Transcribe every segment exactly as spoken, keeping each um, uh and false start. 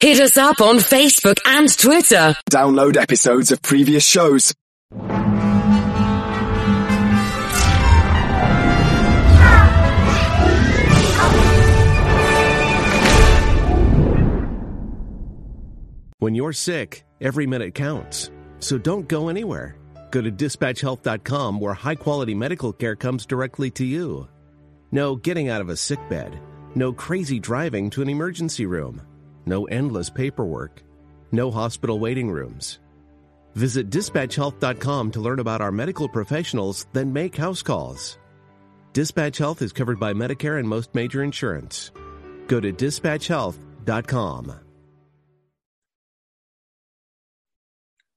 Hit us up on Facebook and Twitter. Download episodes of previous shows. When you're sick, every minute counts. So don't go anywhere. Go to dispatch health dot com where high-quality medical care comes directly to you. No getting out of a sick bed. No crazy driving to an emergency room. No endless paperwork. No hospital waiting rooms. Visit dispatch health dot com to learn about our medical professionals, then make house calls. Dispatch Health is covered by Medicare and most major insurance. Go to dispatch health dot com.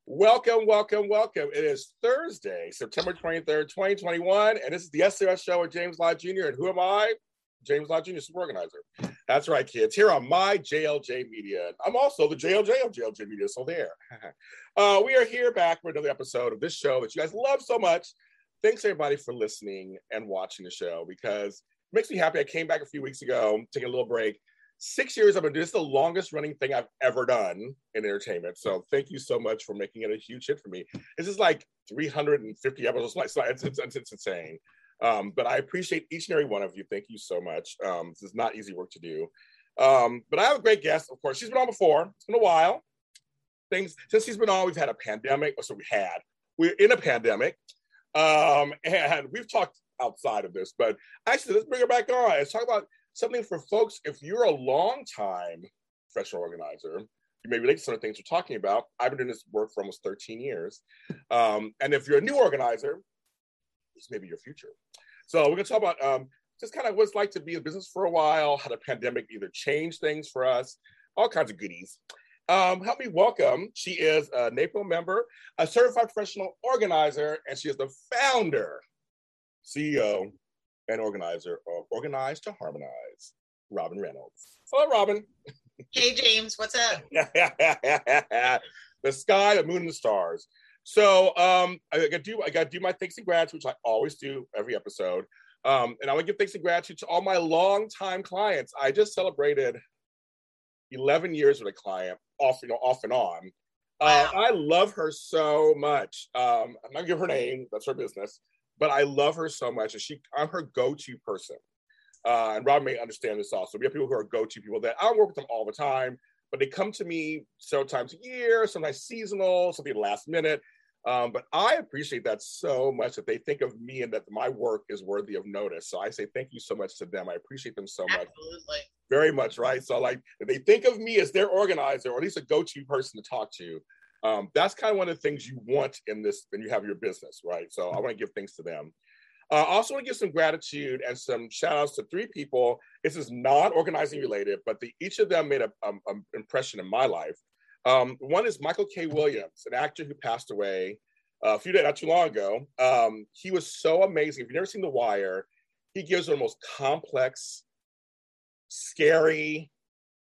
Welcome, welcome, welcome. It is Thursday, September twenty-third, twenty twenty-one, and this is the S C S Show with James Law Junior And who am I? James Law Junior, super organizer. That's right, kids. Here on my J L J Media. I'm also the J L J of J L J Media, so there. uh, we are here back for another episode of this show that you guys love so much. Thanks, everybody, for listening and watching the show, because it makes me happy. I came back a few weeks ago, taking a little break. Six years I've been doing this, is the longest running thing I've ever done in entertainment. So thank you so much for making it a huge hit for me. This is like three hundred fifty episodes. It's, it's, it's, it's insane. Um, but I appreciate each and every one of you. Thank you so much. Um, this is not easy work to do. Um, but I have a great guest, of course. She's been on before. It's been a while. Things since she's been on, we've had a pandemic. Or so we had. We're in a pandemic. Um, and we've talked outside of this. But actually, let's bring her back on. Let's talk about something for folks. If you're a long-time professional organizer, you may relate to some of the things we're talking about. I've been doing this work for almost thirteen years. Um, and if you're a new organizer, this may be your future. So we're going to talk about um, just kind of what it's like to be in business for a while, how the pandemic either changed things for us, all kinds of goodies. Um, help me welcome, she is a NAPO member, a certified professional organizer, and she is the founder, C E O, and organizer of Organize to Harmonize, Robin Reynolds. Hello, Robin. Hey, James, what's up? The sky, the moon, and the stars. So um, I got to do, I got to do my thanks and gratitude, which I always do every episode. Um, and I want to give thanks and gratitude to all my longtime clients. I just celebrated eleven years with a client, off, you know, off and on. Wow. Uh, I love her so much. Um, I'm not going to give her name. That's her business. But I love her so much, and she, I'm her go-to person. Uh, and Rob may understand this also. We have people who are go-to people that I don't work with them all the time, but they come to me several times a year, sometimes seasonal, something last minute. Um, but I appreciate that so much, that they think of me and that my work is worthy of notice. So I say thank you so much to them. I appreciate them so Absolutely. much. Absolutely. Very much, right? So like, if they think of me as their organizer, or at least a go-to person to talk to, Um, that's kind of one of the things you want in this when you have your business, right? So I want to give thanks to them. I uh, also want to give some gratitude and some shout outs to three people. This is not organizing related, but the, each of them made an impression in my life. Um, one is Michael K. Williams, an actor who passed away a few days, not too long ago. Um, he was so amazing. If you've never seen The Wire, he gives one of the most complex, scary,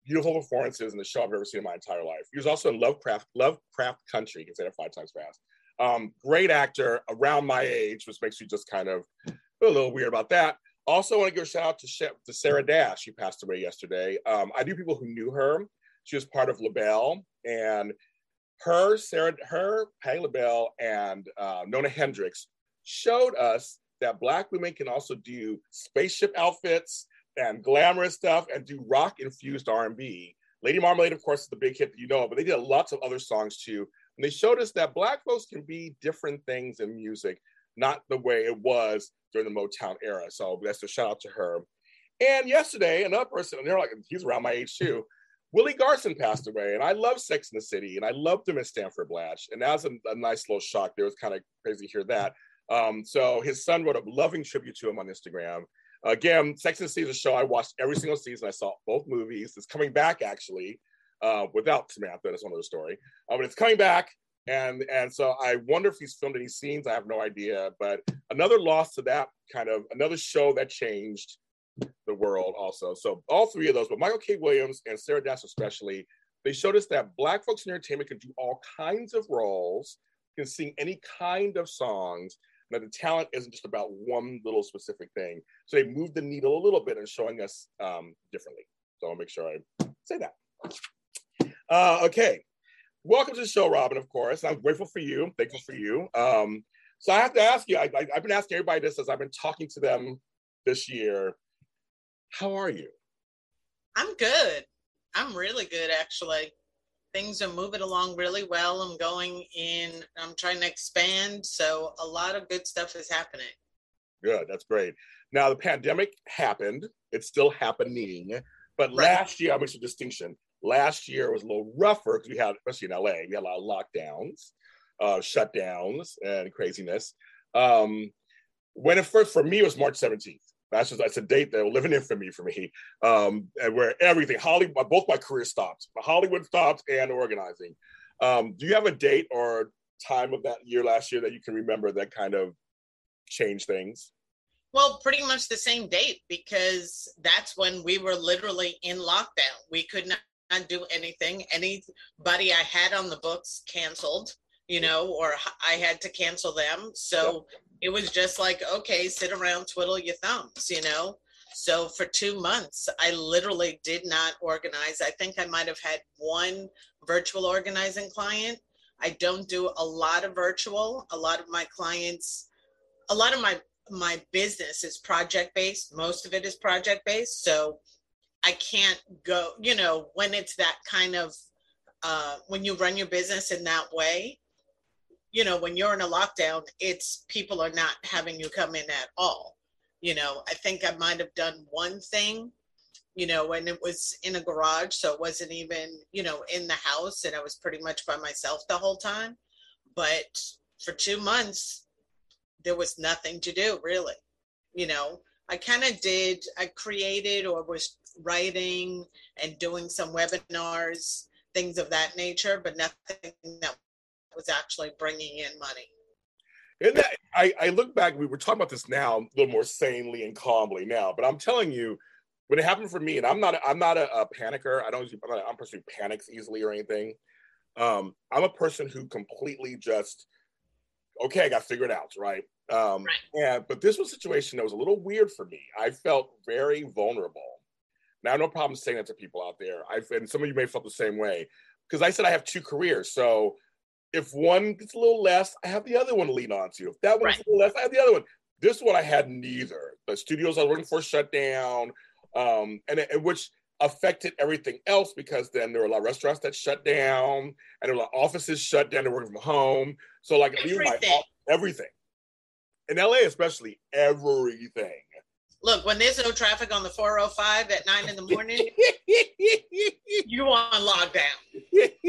beautiful performances in the show I've ever seen in my entire life. He was also in Lovecraft, Lovecraft Country. You can say that five times fast. Um, great actor, around my age, which makes you just kind of feel a little weird about that. Also want to give a shout out to, she- to Sarah Dash. She passed away yesterday. Um, I knew people who knew her. She was part of LaBelle, and her, Sarah, her, Patty LaBelle, and uh, Nona Hendrix showed us that Black women can also do spaceship outfits and glamorous stuff, and do rock-infused R and B. Lady Marmalade, of course, is the big hit that you know of, but they did lots of other songs too. And they showed us that Black folks can be different things in music, not the way it was during the Motown era. So that's a shout out to her. And yesterday, another person, and they're like, he's around my age too, Willie Garson passed away, and I love Sex and the City, and I loved him in Stanford Blatch. And that was a, a nice little shock. There was kind of crazy to hear that. Um, so his son wrote a loving tribute to him on Instagram. Again, Sex and the City is a show I watched every single season. I saw both movies. It's coming back, actually, uh, without Samantha. That's another story. Uh, but it's coming back, and and so I wonder if he's filmed any scenes. I have no idea. But another loss to that kind of, another show that changed the world also. So all three of those, but Michael K. Williams and Sarah Dash especially, they showed us that Black folks in entertainment can do all kinds of roles, can sing any kind of songs, that the talent isn't just about one little specific thing. So they moved the needle a little bit in showing us um, differently. So I'll make sure I say that. Uh, okay. Welcome to the show, Robin, of course. I'm grateful for you, thankful for you. Um, so I have to ask you, I, I, I've been asking everybody this as I've been talking to them this year. How are you? I'm good. I'm really good, actually. Things are moving along really well. I'm going in, I'm trying to expand. So a lot of good stuff is happening. Good, that's great. Now the pandemic happened. It's still happening. But right. last year, I made a distinction. Last year was a little rougher because we had, especially in L A, we had a lot of lockdowns, uh, shutdowns and craziness. Um, when it first, for me, it was March seventeenth. That's just, that's a date that was living in for me, for me, um, and where everything, Hollywood, both my career stops, my Hollywood stops and organizing. Um, do you have a date or time of that year last year that you can remember that kind of changed things? Well, pretty much the same date, because that's when we were literally in lockdown. We could not do anything. Anybody I had on the books canceled, you know, or I had to cancel them. So yep. It was just like, okay, sit around, twiddle your thumbs, you know? So for two months, I literally did not organize. I think I might've had one virtual organizing client. I don't do a lot of virtual. A lot of my clients, a lot of my, my business is project-based. Most of it is project-based. So I can't go, you know, when it's that kind of, uh, when you run your business in that way, you know, when you're in a lockdown, it's people are not having you come in at all. You know, I think I might have done one thing, you know, and it was in a garage. So it wasn't even, you know, in the house. And I was pretty much by myself the whole time. But for two months, there was nothing to do, really. You know, I kind of did, I created or was writing and doing some webinars, things of that nature, but nothing that was actually bringing in money. And that, I, I look back, we were talking about this now a little more sanely and calmly now, but I'm telling you, when it happened for me, and I'm not a, I'm not a, a panicker. I don't usually, I'm not a person who panics easily or anything. Um, I'm a person who completely just, okay, I got to figure it out, right? Um, right. And, but this was a situation that was a little weird for me. I felt very vulnerable. Now, no problem saying that to people out there. I've, and some of you may have felt the same way, because I said I have two careers. So if one gets a little less, I have the other one to lean on to. If that one right. gets a little less, I have the other one. This one I had neither. The studios I was working for shut down, um, and, and which affected everything else, because then there were a lot of restaurants that shut down, and there were a lot of offices shut down, they're working from home. So like everything. My, everything. In L A especially, everything. Look, when there's no traffic on the four oh five at nine in the morning, you are on lockdown. That's just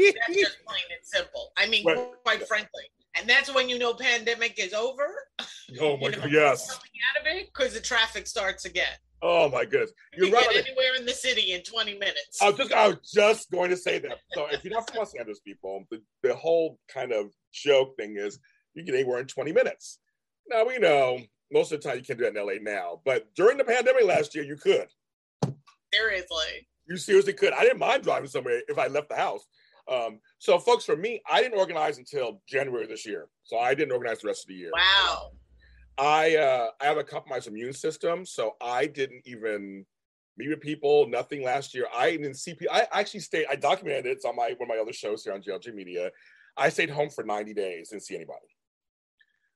plain and simple. I mean, right. quite yeah. frankly. And that's when you know pandemic is over. Oh my you know, God, yes. Coming out of it, because the traffic starts again. Oh my goodness. You're you right. Get anywhere in the city in twenty minutes. I was just, I was just going to say that. So if you're not from Los Angeles, people, the, the whole kind of joke thing is you get anywhere in twenty minutes. Now we know. Most of the time you can't do that in L A now, but during the pandemic last year, you could. Seriously. You seriously could. I didn't mind driving somewhere if I left the house. Um, so folks, for me, I didn't organize until January this year. So I didn't organize the rest of the year. Wow. I uh, I have a compromised immune system. So I didn't even meet with people, nothing last year. I didn't see people. I actually stayed, I documented it. It's on my, one of my other shows here on G L G Media. I stayed home for ninety days, didn't see anybody.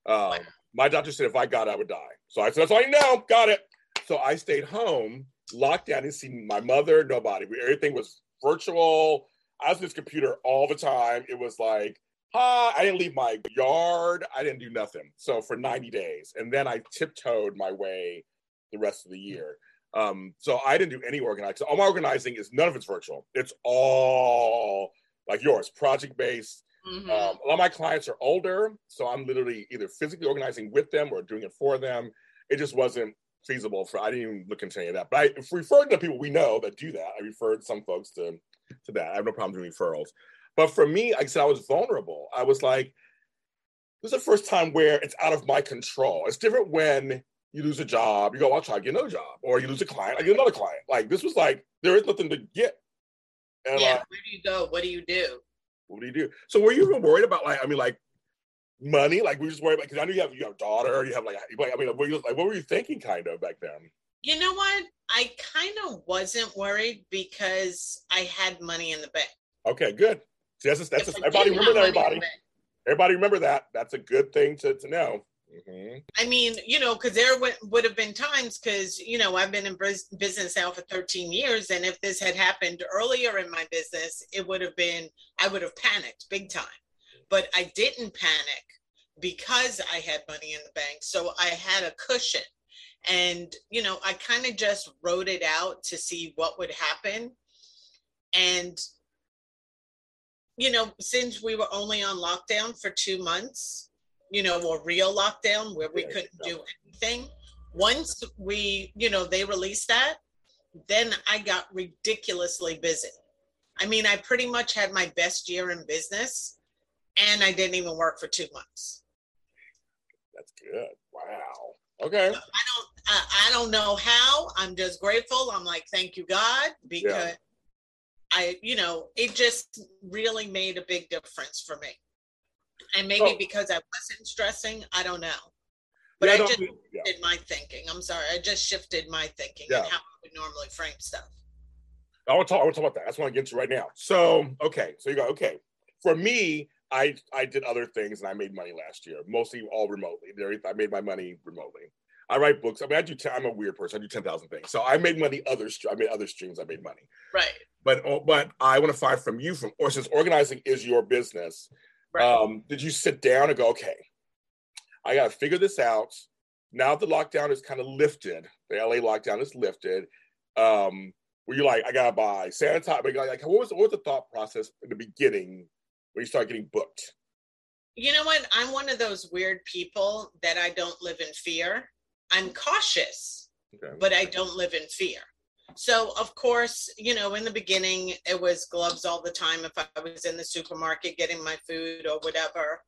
Um, wow. My doctor said, if I got it, I would die. So I said, that's all you know, got it. So I stayed home, locked down, didn't see my mother, nobody. Everything was virtual. I was on this computer all the time. It was like, hi, I didn't leave my yard. I didn't do nothing. So for ninety days. And then I tiptoed my way the rest of the year. Um, so I didn't do any organizing. All my organizing is, none of it's virtual. It's all like yours, project-based. Mm-hmm. Um, a lot of my clients are older, so I'm literally either physically organizing with them or doing it for them. It just wasn't feasible for, I didn't even look into any of that. But I referred to people we know that do that. I referred some folks to, to that. I have no problem doing referrals. But for me, like I said, I was vulnerable. I was like, this is the first time where it's out of my control. It's different when you lose a job. You go, I'll try to get another job. Or you lose a client, I get another client. Like, this was like, there is nothing to get. And yeah, like, where do you go? What do you do? What do you do? So were you even worried about, like, I mean, like, money? Like, were you just worried about, because I know you have, you have a daughter, you have, like, I mean, were you, like, what were you thinking, kind of, back then? You know what? I kind of wasn't worried because I had money in the bank. Okay, good. See, that's a, that's a, everybody remember everybody. Everybody remember that. That's a good thing to, to know. Mm-hmm. I mean, you know, because there w- would have been times, because, you know, I've been in business now for thirteen years. And if this had happened earlier in my business, it would have been, I would have panicked big time. But I didn't panic because I had money in the bank. So I had a cushion. And, you know, I kind of just wrote it out to see what would happen. And, you know, since we were only on lockdown for two months, you know, or real lockdown where we couldn't do anything. Once we, you know, they released that, then I got ridiculously busy. I mean, I pretty much had my best year in business and I didn't even work for two months. That's good. Wow. Okay. So I don't, I, I don't know how. I'm just grateful. I'm like, thank you, God, because yeah. I, you know, it just really made a big difference for me. And maybe oh. because I wasn't stressing, I don't know. But yeah, I, I just mean, yeah. shifted my thinking. I'm sorry. I just shifted my thinking yeah. and how I would normally frame stuff. I want to talk, I want to talk about that. That's what I get to right now. So, okay. So you go, okay. For me, I, I did other things and I made money last year, mostly all remotely. I made my money remotely. I write books. I mean, I do, t- I'm a weird person. I do ten thousand things. So I made money, other, I made other streams. I made money. Right. But, but I want to find from you, from, or since organizing is your business, Um, did you sit down and go, okay, I got to figure this out. Now the lockdown is kind of lifted. The L A lockdown is lifted. Um, were you like, I got to buy sanitizer? Like, what was, what was the thought process in the beginning when you started getting booked? You know what? I'm one of those weird people that I don't live in fear. I'm cautious, okay. but I don't live in fear. So, of course, you know, in the beginning, it was gloves all the time if I was in the supermarket getting my food or whatever,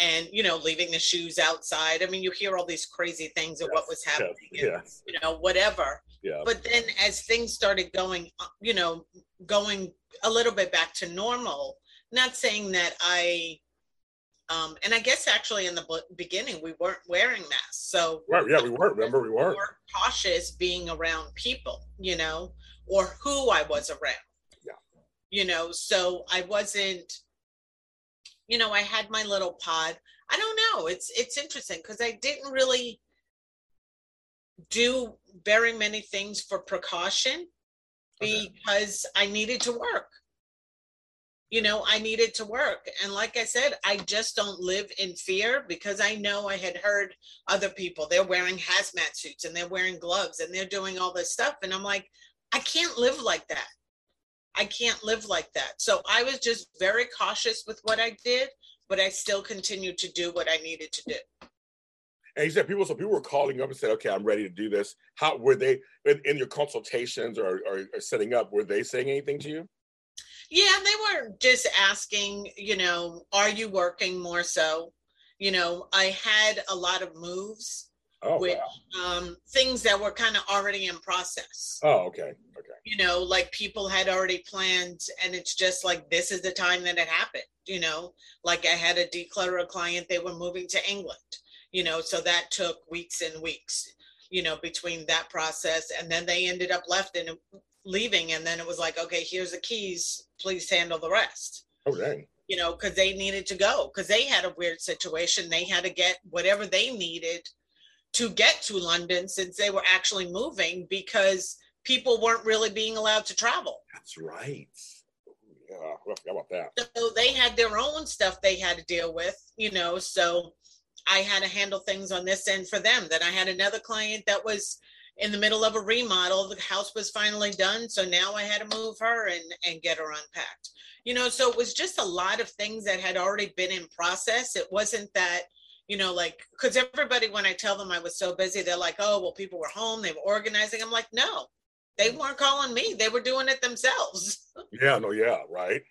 and, you know, leaving the shoes outside. I mean, you hear all these crazy things of yes, what was happening, yes, and, yes. you know, whatever. Yeah. But then as things started going, you know, going a little bit back to normal, not saying that I, um, and I guess actually in the beginning, we weren't wearing masks. So right, yeah, we weren't, remember we weren't. We were cautious being around people, you know, or who I was around, yeah. you know, so I wasn't, you know, I had my little pod. I don't know. It's, it's interesting because I didn't really do very many things for precaution okay. because I needed to work. You know, I needed to work. And like I said, I just don't live in fear because I know I had heard other people, they're wearing hazmat suits and they're wearing gloves and they're doing all this stuff. And I'm like, I can't live like that. I can't live like that. So I was just very cautious with what I did, but I still continued to do what I needed to do. And you said people, so people were calling up and said, okay, I'm ready to do this. How were they in, in your consultations or, or, or setting up, were they saying anything to you? Yeah, they were just asking, you know, are you working more so? You know, I had a lot of moves oh, with wow. um, things that were kind of already in process. Oh, okay. Okay. You know, like people had already planned and it's just like, this is the time that it happened, you know, like I had a declutter client, they were moving to England, you know, so that took weeks and weeks, you know, between that process. And then they ended up left in a, leaving and then it was like, okay, here's the keys, please handle the rest. Oh dang. You know, because they needed to go because they had a weird situation. They had to get whatever they needed to get to London since they were actually moving because people weren't really being allowed to travel. That's right. Yeah, I forgot about that. So they had their own stuff they had to deal with, you know, so I had to handle things on this end for them. Then I had another client that was in the middle of a remodel, the house was finally done. So now I had to move her and, and get her unpacked, you know, so it was just a lot of things that had already been in process. It wasn't that, you know, like, cause everybody, when I tell them I was so busy, they're like, oh, well, people were home. They were organizing. I'm like, no, they weren't calling me. They were doing it themselves. Yeah, no. Yeah. Right.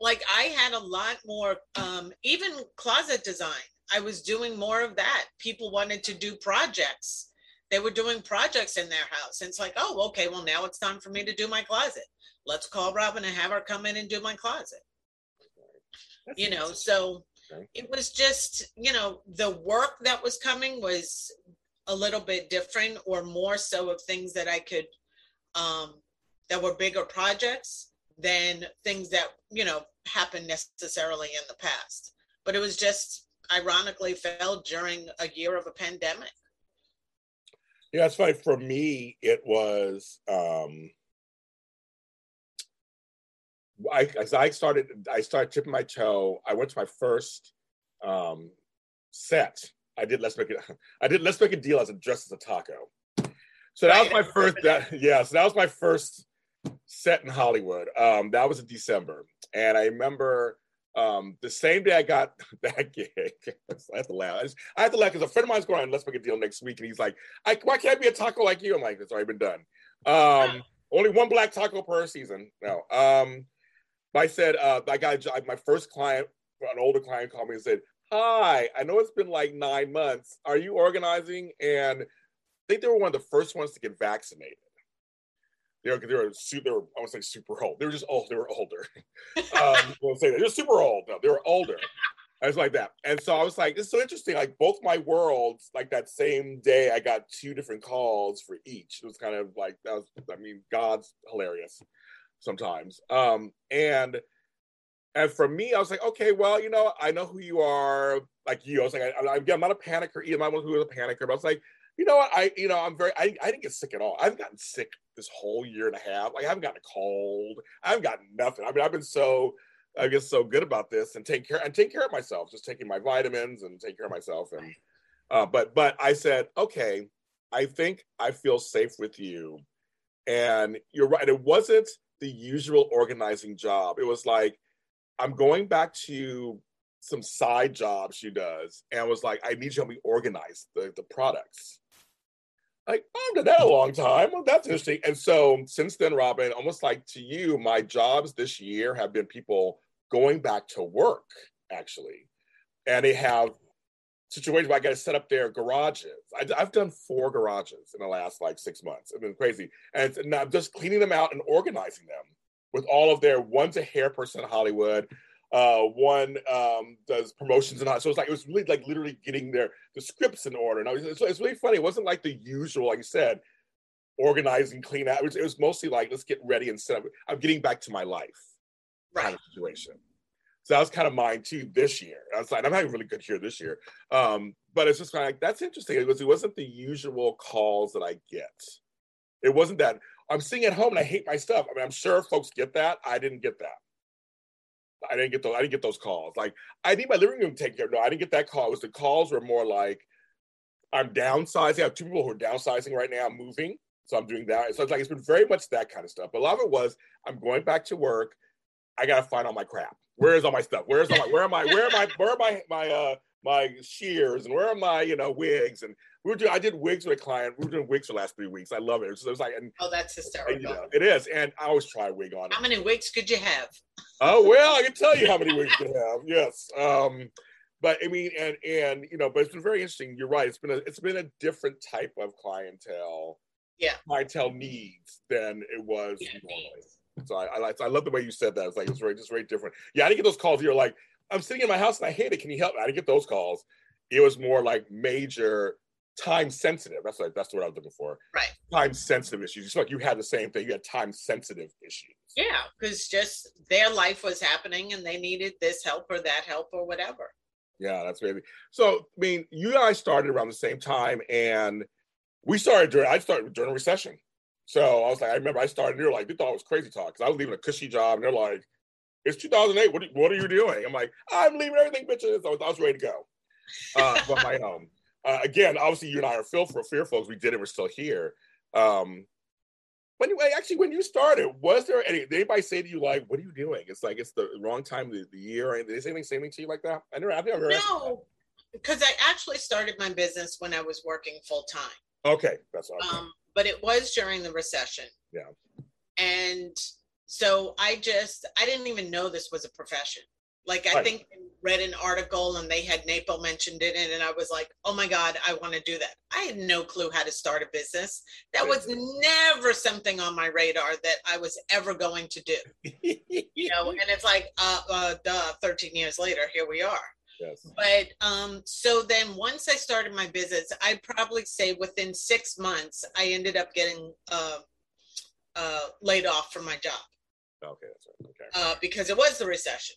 Like I had a lot more, um, even closet design. I was doing more of that. People wanted to do projects. They were doing projects in their house. And it's like, oh, okay, well, now it's time for me to do my closet. Let's call Robin and have her come in and do my closet. That's you know, so okay. It was just, you know, the work that was coming was a little bit different or more so of things that I could, um, that were bigger projects than things that, you know, happened necessarily in the past. But it was just ironically fell during a year of a pandemic. Yeah, it's funny. For me, it was, um, I, as I started, I started tipping my toe. I went to my first um, set. I did Let's Make It. I did Let's Make a Deal as a dress as a taco. So that right. was my first. That, yeah, so that was my first set in Hollywood. Um, that was in December, and I remember um, the same day I got that gig. I have to laugh. I, just, I have to laugh because a friend of mine's going on Let's Make a Deal next week, and he's like, I, "Why can't I be a taco like you?" I'm like, "It's already been done." Um, wow. Only one black taco per season. No. Um, I said, uh, I got I, my first client, an older client called me and said, hi, I know it's been like nine months. Are you organizing? And I think they were one of the first ones to get vaccinated. They were, they were, they were I would say super old. They were just old. They were older. um, we'll say that. They were super old. No, they were older. I was like that. And so I was like, it's so interesting. Like both my worlds, like that same day, I got two different calls for each. It was kind of like, that was, I mean, God's hilarious sometimes. Um, and and for me, I was like, okay, well, you know, I know who you are. Like you, I was like, I, I, I'm not a panicker. I'm not one who is a panicker. But I was like, you know what? I, you know, I'm very. I, I didn't get sick at all. I haven't gotten sick this whole year and a half. Like I haven't gotten a cold. I haven't gotten nothing. I mean, I've been so, I guess, so good about this and take care and take care of myself. Just taking my vitamins and take care of myself. And uh, but but I said, okay, I think I feel safe with you. And you're right. It wasn't the usual organizing job. It was like, I'm going back to some side job she does, and was like, I need you to help me organize the, the products. Like, I've done that a long time. Well, that's interesting. And so since then, Robin, almost like to you, my jobs this year have been people going back to work, actually. And they have situations where I got to set up their garages. I, I've done four garages in the last like six months. It's been crazy. And, and I'm just cleaning them out and organizing them. With all of their, one's a hair person in Hollywood, uh, one um, does promotions in Hollywood. So it's like, it was really like literally getting their the scripts in order. And I was, it's, it's really funny. It wasn't like the usual, like you said, organizing, clean out. It was, it was mostly like, let's get ready and set up. I'm getting back to my life right. kind of situation. So that was kind of mine too this year. I was like, I'm having a really good year this year. Um, but it's just kind of like, that's interesting. It, was, it wasn't the usual calls that I get. It wasn't that. I'm sitting at home and I hate my stuff. I mean, I'm sure folks get that. I didn't get that. I didn't get those. I didn't get those calls. Like, I need my living room taken care of. No, I didn't get that call. It was the calls were more like, I'm downsizing. I have two people who are downsizing right now. I'm moving, so I'm doing that. So it's like it's been very much that kind of stuff. But a lot of it was, I'm going back to work. I gotta find all my crap. Where is all my stuff? Where is all my? Where am I? Where am I? Where are my my uh, my shears and where are my you know wigs and. We were doing, I did wigs with a client. We were doing wigs for the last three weeks. I love it. It was, it was like, and, oh, that's hysterical. And, you know, it is. And I always try a wig on it. How many wigs could you have? Oh, well, I can tell you how many wigs you have. Yes. Um, but I mean, and, and, you know, but it's been very interesting. You're right. It's been a, it's been a different type of clientele. Yeah. Clientele needs than it was yeah, normally. Needs. So I, I, I love the way you said that. It's like, it's very, just very different. Yeah. I didn't get those calls. You're like, I'm sitting in my house and I hate it. Can you help me? I didn't get those calls. It was more like major time sensitive. That's like that's what I was looking for. Right. Time sensitive issues. It's like you had the same thing. You had time sensitive issues. Yeah, because just their life was happening and they needed this help or that help or whatever. Yeah, that's crazy. So I mean, you and I started around the same time, and we started during. I started during a recession. So I was like, I remember I started. And they were like, they thought it was crazy talk because I was leaving a cushy job, and they're like, "It's two thousand eight. What are, what are you doing?" I'm like, "I'm leaving everything, bitches." I was, I was ready to go. Uh, but my home. Uh, again, obviously, you and I are fearful, fearful as we did it. We're still here. Um, but anyway, actually, when you started, was there any, did anybody say to you, like, what are you doing? It's like, it's the wrong time of the, the year. Did they say anything, say anything to you like that? I never, I think I've ever No, because I actually started my business when I was working full time. Okay. That's awesome. Um, but it was during the recession. Yeah. And so I just, I didn't even know this was a profession. Like, I right. think I read an article and they had NAPO mentioned it in it, and I was like, oh my God, I want to do that. I had no clue how to start a business. That was never something on my radar that I was ever going to do. You know, and it's like, uh, uh, duh, thirteen years later, here we are. Yes. But um, so then once I started my business, I'd probably say within six months, I ended up getting uh, uh, laid off from my job. Okay, that's right. Okay. Uh, because it was the recession.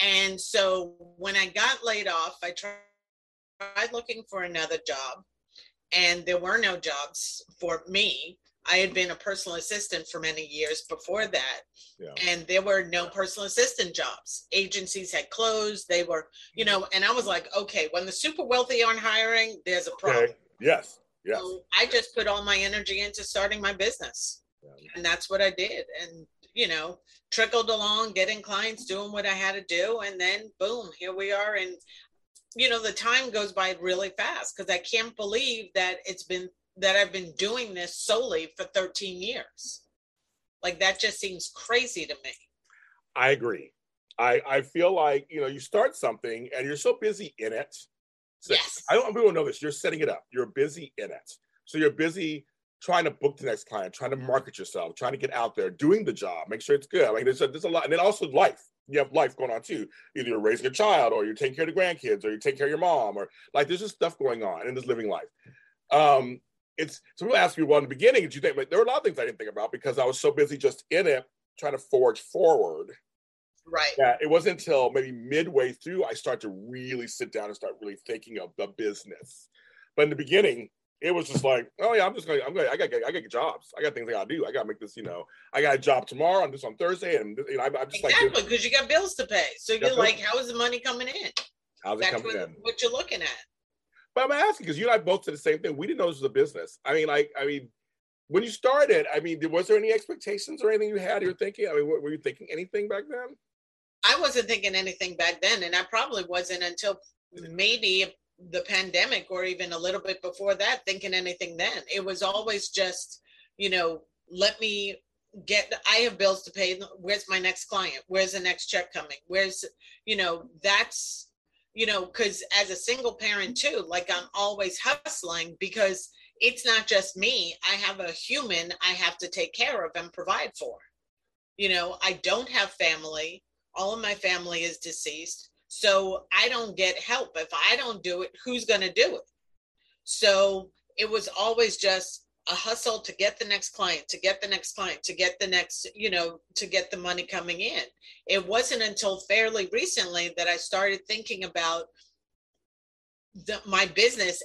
And so when I got laid off, I tried looking for another job, and there were no jobs for me. I had been a personal assistant for many years before that, yeah. and there were no personal assistant jobs. Agencies had closed. They were, you know, and I was like, okay, when the super wealthy aren't hiring, there's a problem. Okay. Yes, yes. So I just put all my energy into starting my business, yeah. and that's what I did. And, you know, trickled along, getting clients, doing what I had to do, and then boom, here we are. And, you know, the time goes by really fast because I can't believe that it's been that I've been doing this solely for thirteen years. Like, that just seems crazy to me. I agree. I, I feel like, you know, you start something and you're so busy in it. So yes. I don't want people to know this. You're setting it up. You're busy in it. So you're busy trying to book the next client, trying to market yourself, trying to get out there, doing the job, make sure it's good. Like, there's a, there's a lot. And then also life. You have life going on too. Either you're raising a child, or you're taking care of the grandkids, or you're taking care of your mom, or like, there's just stuff going on and just living life. Um, It's so people ask me, well, in the beginning, did you think, like, there were a lot of things I didn't think about because I was so busy just in it, trying to forge forward. Right. That it wasn't until maybe midway through I started to really sit down and start really thinking of the business. But in the beginning, it was just like, oh yeah, I'm just gonna, I'm gonna, I gotta, I gotta get jobs. I got things I gotta do. I gotta make this, you know, I got a job tomorrow. I'm just on Thursday, and you know, I, I'm just exactly, like, exactly, because you got bills to pay. So you're like, how is the money coming in? How's it coming in? What you're looking at. But I'm asking because you and I both did the same thing. We didn't know this was a business. I mean, like, I mean, when you started, I mean, was there any expectations or anything you had? You're thinking. I mean, were you thinking anything back then? I wasn't thinking anything back then, and I probably wasn't until maybe the pandemic or even a little bit before that thinking anything then. It was always just, you know, let me get. I have bills to pay. Where's my next client? Where's the next check coming? Where's, you know, that's. You know, because as a single parent too, like, I'm always hustling because it's not just me. I have a human I have to take care of and provide for. You know, I don't have family. All of my family is deceased. So I don't get help. If I don't do it, who's going to do it? So it was always just a hustle to get the next client, to get the next client, to get the next, you know, to get the money coming in. It wasn't until fairly recently that I started thinking about the, my business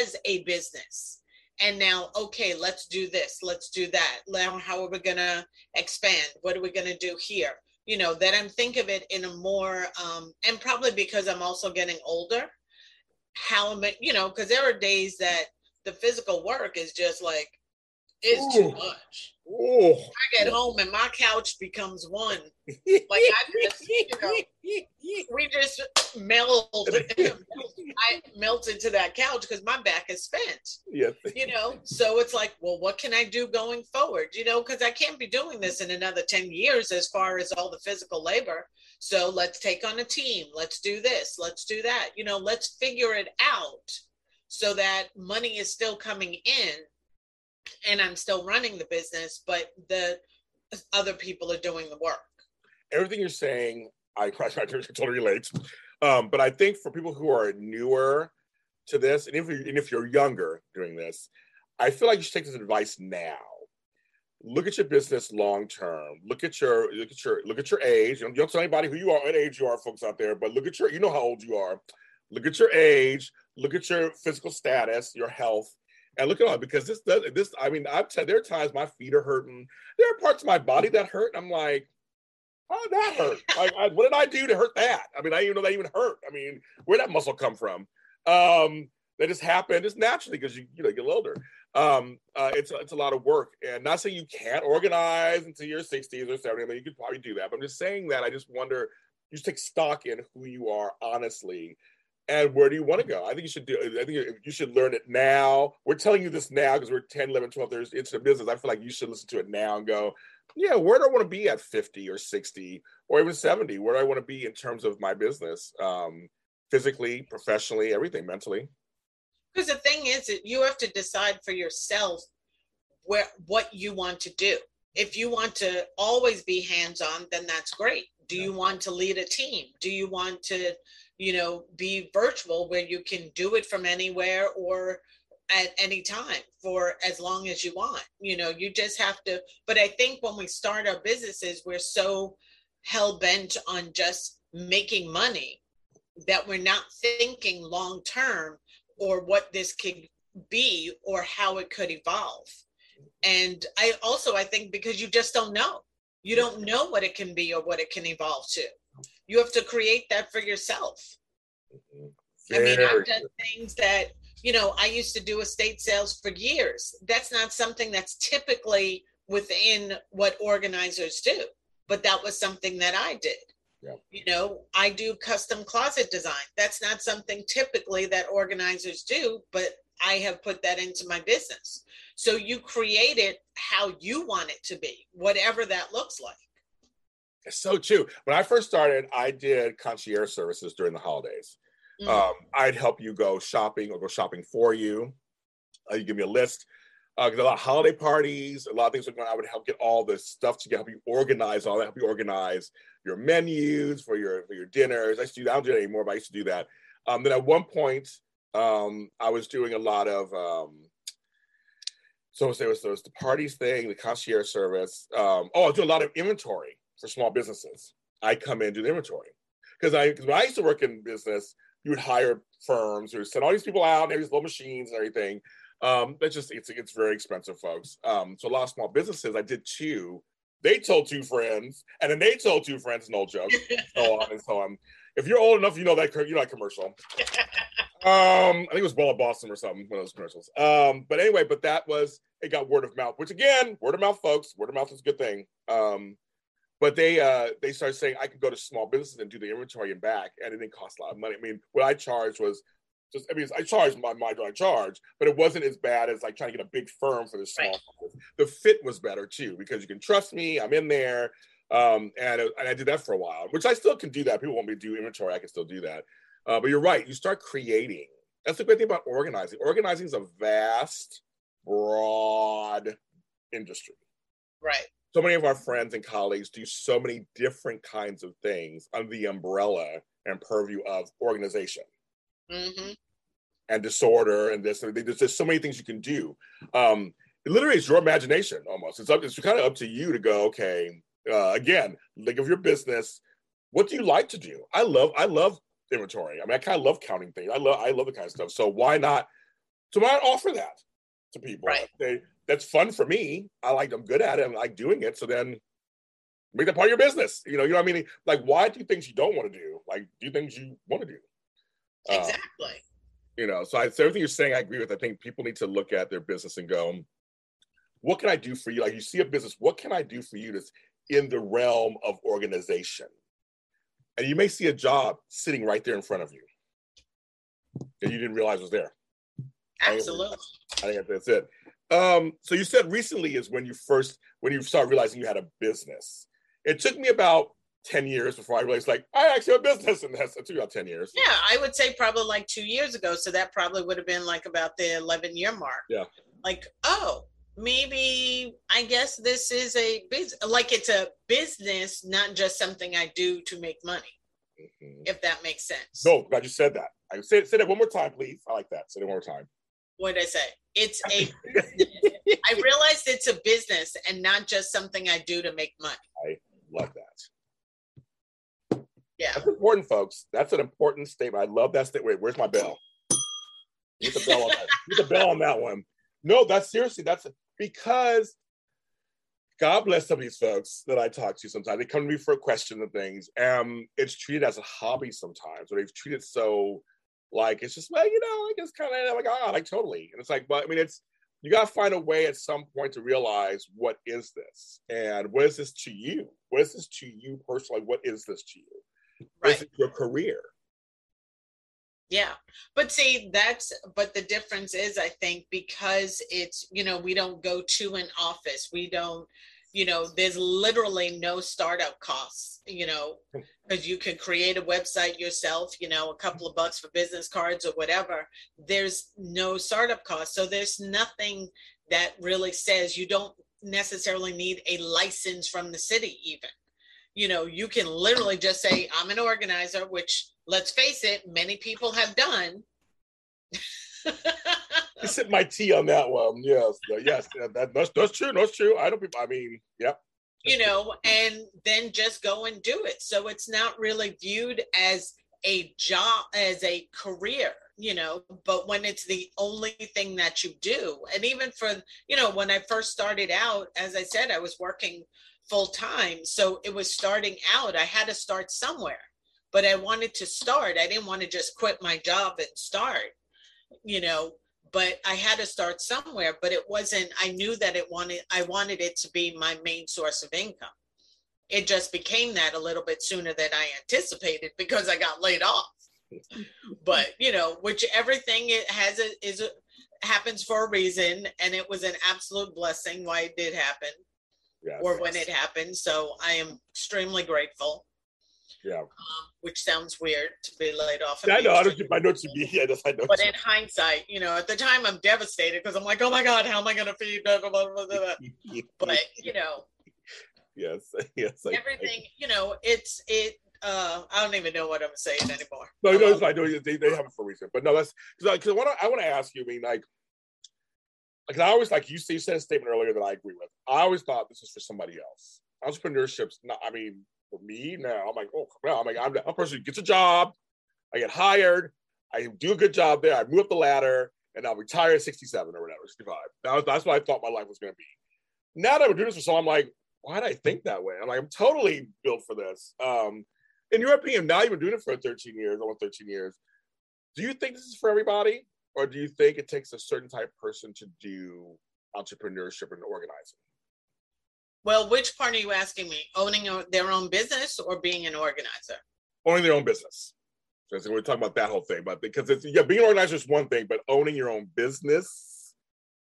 as a business. And now, okay, let's do this. Let's do that. Now, how are we going to expand? What are we going to do here? You know, that I'm thinking of it in a more, um, and probably because I'm also getting older, how am I, you know, because there are days that the physical work is just like, it's Ooh. too much. Ooh. I get home and my couch becomes one. Like, I just, you know, we just meld. I melt into that couch because my back is spent. Yes. You know, so it's like, well, what can I do going forward? You know, because I can't be doing this in another ten years as far as all the physical labor. So let's take on a team. Let's do this. Let's do that. You know, let's figure it out. So that money is still coming in and I'm still running the business, but the other people are doing the work. Everything you're saying, I totally relate. Um, but I think for people who are newer to this, and if, you're, and if you're younger doing this, I feel like you should take this advice now. Look at your business long-term. Look at your, look at your, look at your age. You don't, you don't tell anybody who you are, what age you are, folks out there, but look at your, you know how old you are. Look at your age, look at your physical status, your health, and look at all, because this does, this, I mean, I've said there are times my feet are hurting. There are parts of my body that hurt. I'm like, how did that hurt? Like, I, what did I do to hurt that? I mean, I didn't even know that even hurt. I mean, where'd that muscle come from? Um, that just happened. It's naturally because you, you know, get older. Um, uh, it's, it's a lot of work, and not saying you can't organize until your sixties or seventies. I mean, you could probably do that, but I'm just saying that I just wonder, you just take stock in who you are, honestly. And where do you want to go? I think you should do. I think you should learn it now. We're telling you this now because we're ten, eleven, twelve years into the business. I feel like you should listen to it now and go, yeah, where do I want to be at fifty or sixty or even seventy? Where do I want to be in terms of my business, um, physically, professionally, everything, mentally? Because the thing is that you have to decide for yourself where what you want to do. If you want to always be hands-on, then that's great. Do you want to lead a team? Do you want to, you know, be virtual where you can do it from anywhere or at any time for as long as you want. You know, you just have to. But I think when we start our businesses, we're so hell bent on just making money that we're not thinking long term or what this could be or how it could evolve. And I also, I think because you just don't know, you don't know what it can be or what it can evolve to. You have to create that for yourself. Very I mean, I've done things that, you know, I used to do estate sales for years. That's not something that's typically within what organizers do, but that was something that I did. Yep. You know, I do custom closet design. That's not something typically that organizers do, but I have put that into my business. So you create it how you want it to be, whatever that looks like. It's so true. When I first started, I did concierge services during the holidays. Mm-hmm. Um, I'd help you go shopping or go shopping for you. Uh, you give me a list. Uh, a lot of holiday parties, a lot of things were going on. I would help get all the stuff together, help you organize all that, help you organize your menus for your for your dinners. I used to do that. I don't do that anymore, but I used to do that. Um, then at one point, um, I was doing a lot of, um, so there was, there was the parties thing, the concierge service. Um, oh, I do a lot of inventory for small businesses. I come in and do the inventory. Because I, when I used to work in business, you would hire firms or send all these people out and there's little machines and everything. Um, that's just, it's, it's very expensive, folks. Um, so a lot of small businesses, I did two. They told two friends, and then they told two friends, no joke, so on and so on. If you're old enough, you know that, you know that commercial. Um, I think it was Bella Boston or something, one of those commercials. Um, but anyway, but that was, it got word of mouth, which again, word of mouth, folks, word of mouth is a good thing. Um, But they uh, they started saying I could go to small businesses and do the inventory and back, and it didn't cost a lot of money. I mean, what I charged was just, I mean, I charged my my I charge, but it wasn't as bad as like trying to get a big firm for the small. Right. The fit was better too, because you can trust me. I'm in there, um, and, it, and I did that for a while, which I still can do that. People want me to do inventory, I can still do that. Uh, but you're right, you start creating. That's the great thing about organizing. Organizing is a vast, broad industry. Right. So many of our friends and colleagues do so many different kinds of things under the umbrella and purview of organization mm-hmm. and disorder and this. And there's just so many things you can do. Um, it literally, it's your imagination almost. It's up. It's kind of up to you to go. Okay, uh, again, think of your business. What do you like to do? I love. I love inventory. I mean, I kind of love counting things. I love. I love the kind of stuff. So why not? So why not offer that to people? Right. They, That's fun for me. I like, I'm good at it. I like doing it. So then make that part of your business. You know, you know what I mean? Like, why do things you don't want to do? Like, do things you want to do. Exactly. Um, you know, so, I, so everything you're saying, I agree with. I think people need to look at their business and go, what can I do for you? Like, you see a business, what can I do for you that's in the realm of organization? And you may see a job sitting right there in front of you that you didn't realize was there. Absolutely. I think, I think that's it. Um, so you said recently is when you first, when you started realizing you had a business. It took me about ten years before I realized, like, I actually have a business, and that's, it took about ten years. Yeah, I would say probably like two years ago. So that probably would have been like about the eleven year mark. Yeah. Like, oh, maybe, I guess this is a business, like it's a business, not just something I do to make money, mm-hmm. if that makes sense. No, glad you said that. I say, say that one more time, please. I like that. Say it one more time. What did I say? It's a business. I realized it's a business and not just something I do to make money. I love that. Yeah. That's important, folks. That's an important statement. I love that statement. Wait, where's my bell? Get the bell on that. Get the bell on that one. No, that's seriously, that's a, because God bless some of these folks that I talk to sometimes. They come to me for a question and things. Um, it's treated as a hobby sometimes, or they've treated so like, it's just, well, you know, I guess kind of like, oh, like totally. And it's like, but I mean, it's, you got to find a way at some point to realize, what is this? And what is this to you? What is this to you personally? What is this to you? Right. Is it your career? Yeah. But see, that's, but the difference is, I think, because it's, you know, we don't go to an office. We don't, you know, there's literally no startup costs, you know, because you can create a website yourself, you know, a couple of bucks for business cards or whatever. There's no startup costs. So there's nothing that really says you don't necessarily need a license from the city even. You know, you can literally just say, I'm an organizer, which, let's face it, many people have done. I sip my tea on that one. Yes, yes, that, that's that's true. That's true. I don't. I mean, yeah. You know, and then just go and do it. So it's not really viewed as a job, as a career, you know, but when it's the only thing that you do. And even for, you know, when I first started out, as I said, I was working full time. So it was starting out. I had to start somewhere, but I wanted to start. I didn't want to just quit my job and start, you know, but I had to start somewhere, but it wasn't, I knew that it wanted, I wanted it to be my main source of income. It just became that a little bit sooner than I anticipated because I got laid off. But, you know, which everything it has a, is a, happens for a reason. And it was an absolute blessing why it did happen yes, or yes. when it happened. So I am extremely grateful. Yeah. Um, which sounds weird to be laid off. Yeah, I know. I don't get my notes to be here. I know. But in hindsight, you know, at the time I'm devastated because I'm like, oh my God, how am I going to feed? Blah, blah, blah, blah. But, you know, yes, yes. I, everything, I, you know, it's, it, uh, I don't even know what I'm saying anymore. No, no, it's fine. No, they, they have it for a reason. But no, that's, because I want to I want to ask you, I mean, like, because I always, like you said, you said a statement earlier that I agree with. I always thought this was for somebody else. Entrepreneurship's not, I mean, for me now, I'm like, oh, well, I'm like, I'm a person who gets a job, I get hired, I do a good job there, I move up the ladder, and I'll retire at sixty-seven or whatever, sixty-five. That was, that's what I thought my life was going to be. Now that I'm doing this for someone, I'm like, why did I think that way? I'm like, I'm totally built for this. Um, in your opinion, now you've been doing it for thirteen years, almost thirteen years. Do you think this is for everybody? Or do you think it takes a certain type of person to do entrepreneurship and organizing? Well, which part are you asking me? Owning their own business or being an organizer? Owning their own business. So we're talking about that whole thing, but because it's, yeah, being an organizer is one thing, but owning your own business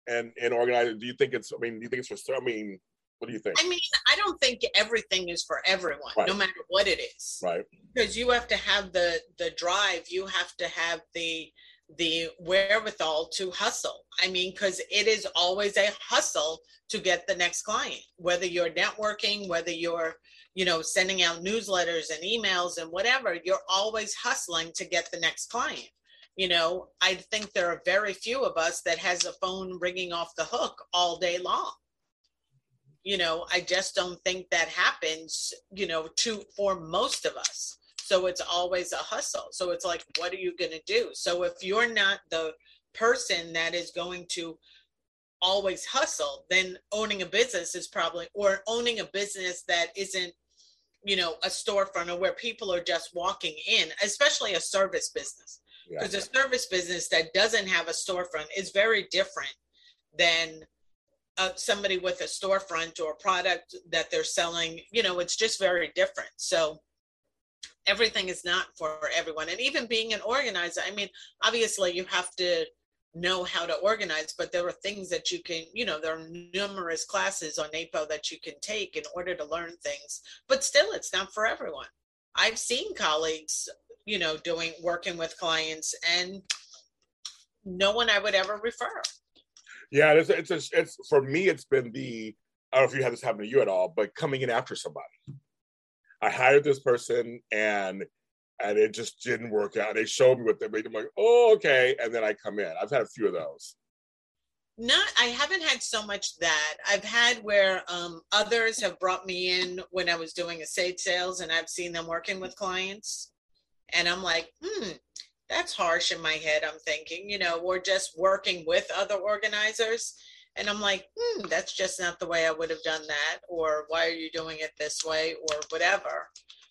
and, and organizing, do you think it's, I mean, do you think it's for, I mean, what do you think? I mean, I don't think everything is for everyone, right. No matter what it is. Right. Because you have to have the the drive, you have to have the the wherewithal to hustle. I mean, because it is always a hustle to get the next client, whether you're networking, whether you're, you know, sending out newsletters and emails and whatever, you're always hustling to get the next client. You know, I think there are very few of us that has a phone ringing off the hook all day long. You know, I just don't think that happens, you know, to for most of us. So it's always a hustle. So it's like, what are you going to do? So if you're not the person that is going to always hustle, then owning a business is probably, or owning a business that isn't, you know, a storefront or where people are just walking in, especially a service business. Because yeah. a service business that doesn't have a storefront is very different than Uh, somebody with a storefront or a product that they're selling, you know, it's just very different. So everything is not for everyone. And even being an organizer, I mean, obviously you have to know how to organize, but there are things that you can, you know, there are numerous classes on NAPO that you can take in order to learn things, but still it's not for everyone. I've seen colleagues, you know, doing, working with clients and no one I would ever refer. Yeah, it's it's a, it's for me. It's been the I don't know if you had this happen to you at all, but coming in after somebody. I hired this person and and it just didn't work out. They showed me what they made. I'm like, oh, okay. And then I come in. I've had a few of those. Not, I haven't had so much that I've had where um, others have brought me in when I was doing estate sales, and I've seen them working with clients, and I'm like, hmm. That's harsh in my head, I'm thinking, you know, we're just working with other organizers. And I'm like, hmm, that's just not the way I would have done that. Or why are you doing it this way or whatever?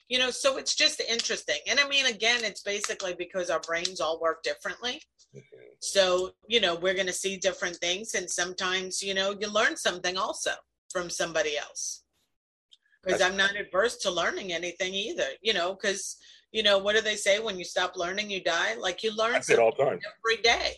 You know, so it's just interesting. And I mean, again, it's basically because our brains all work differently. Mm-hmm. So, you know, we're going to see different things. And sometimes, you know, you learn something also from somebody else. Because I'm not adverse to learning anything either, you know, because you know, what do they say? When you stop learning, you die. Like you learn something all the time. Every day.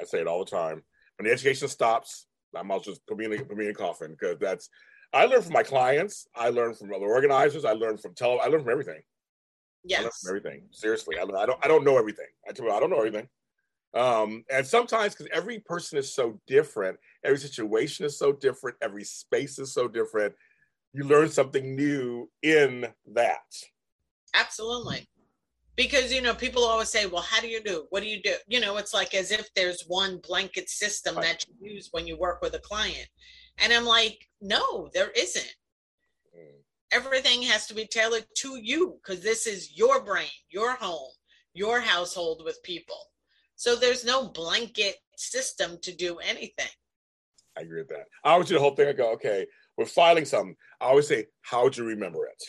I say it all the time. When the education stops, I might just put me in a, put me in a coffin because that's, I learn from my clients. I learn from other organizers. I learn from tele, I learn from everything. Yes. I learn from everything. Seriously. I, I don't, I don't know everything. I tell you, I don't know everything. Um, and sometimes because every person is so different, every situation is so different, every space is so different. You learn something new in that. Absolutely. Because, you know, people always say, well, how do you do? What do you do? You know, it's like as if there's one blanket system right. that you use when you work with a client. And I'm like, no, there isn't. Mm. Everything has to be tailored to you because this is your brain, your home, your household with people. So there's no blanket system to do anything. I agree with that. I always do the whole thing. I go, okay, we're filing something. I always say, how'd you remember it?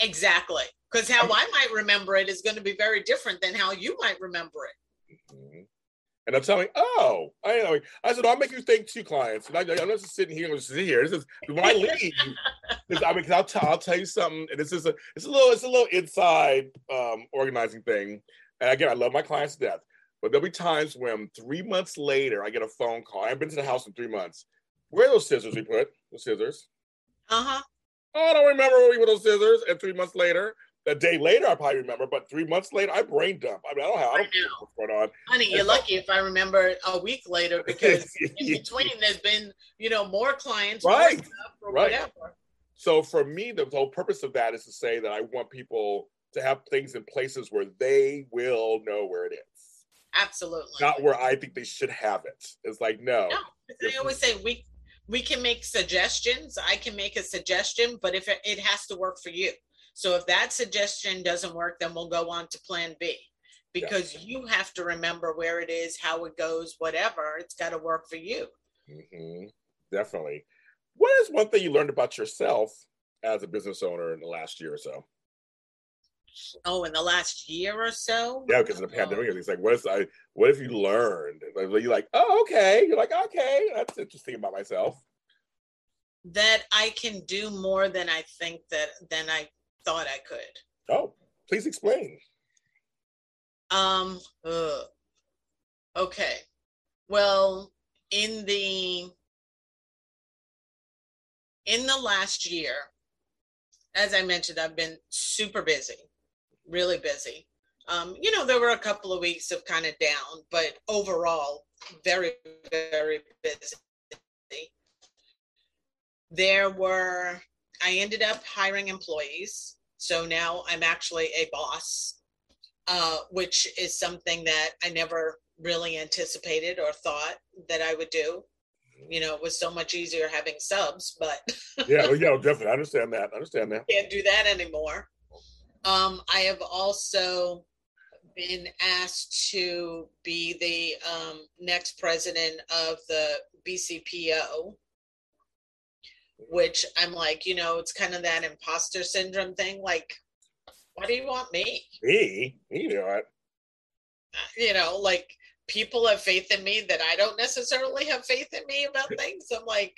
Exactly. Because how I might remember it is going to be very different than how you might remember it. Mm-hmm. And I'm telling, oh, I know. I said, I'll make you think two clients. And I, I'm not just sitting here. I'm just sitting here. This is when I leave. This, I mean, cause I'll, t- I'll tell you something. And this is a, it's a little, it's a little inside um, organizing thing. And again, I love my clients to death. But there'll be times when three months later, I get a phone call. I haven't been to the house in three months. Where are those scissors we put? The scissors. Uh huh. Oh, I don't remember where we put those scissors. And three months later. A day later, I probably remember, but three months later, I brain dump. I mean, I don't have I don't know what's going on. Honey, you're lucky if I remember a week later because in between there's been, you know, more clients. Right, or right. Whatever. So for me, the whole purpose of that is to say that I want people to have things in places where they will know where it is. Absolutely. Not where I think they should have it. It's like, no. No, because they always say we, we can make suggestions. I can make a suggestion, but if it, it has to work for you. So if that suggestion doesn't work, then we'll go on to plan B because yeah. you have to remember where it is, how it goes, whatever. It's got to work for you. Mm-hmm. Definitely. What is one thing you learned about yourself as a business owner in the last year or so? Oh, in the last year or so? Yeah, because of the pandemic, it's like, what is I? What have you learned? You're like, oh, okay. You're like, okay, that's interesting about myself. That I can do more than I think that, than I thought I could. Oh, please explain. Um. Ugh. Okay. Well, in the in the last year, as I mentioned, I've been super busy, really busy. Um, you know, there were a couple of weeks of kind of down, but overall, very, very busy. There were. I ended up hiring employees. So now I'm actually a boss, uh, which is something that I never really anticipated or thought that I would do. You know, it was so much easier having subs, but. yeah, well, yeah, definitely. I understand that. I understand that. Can't do that anymore. Um, I have also been asked to be the um, next president of the B C P A O. Which I'm like, you know, it's kind of that imposter syndrome thing. Like, why do you want me? Me? You know it. You know, like people have faith in me that I don't necessarily have faith in me about things. I'm like,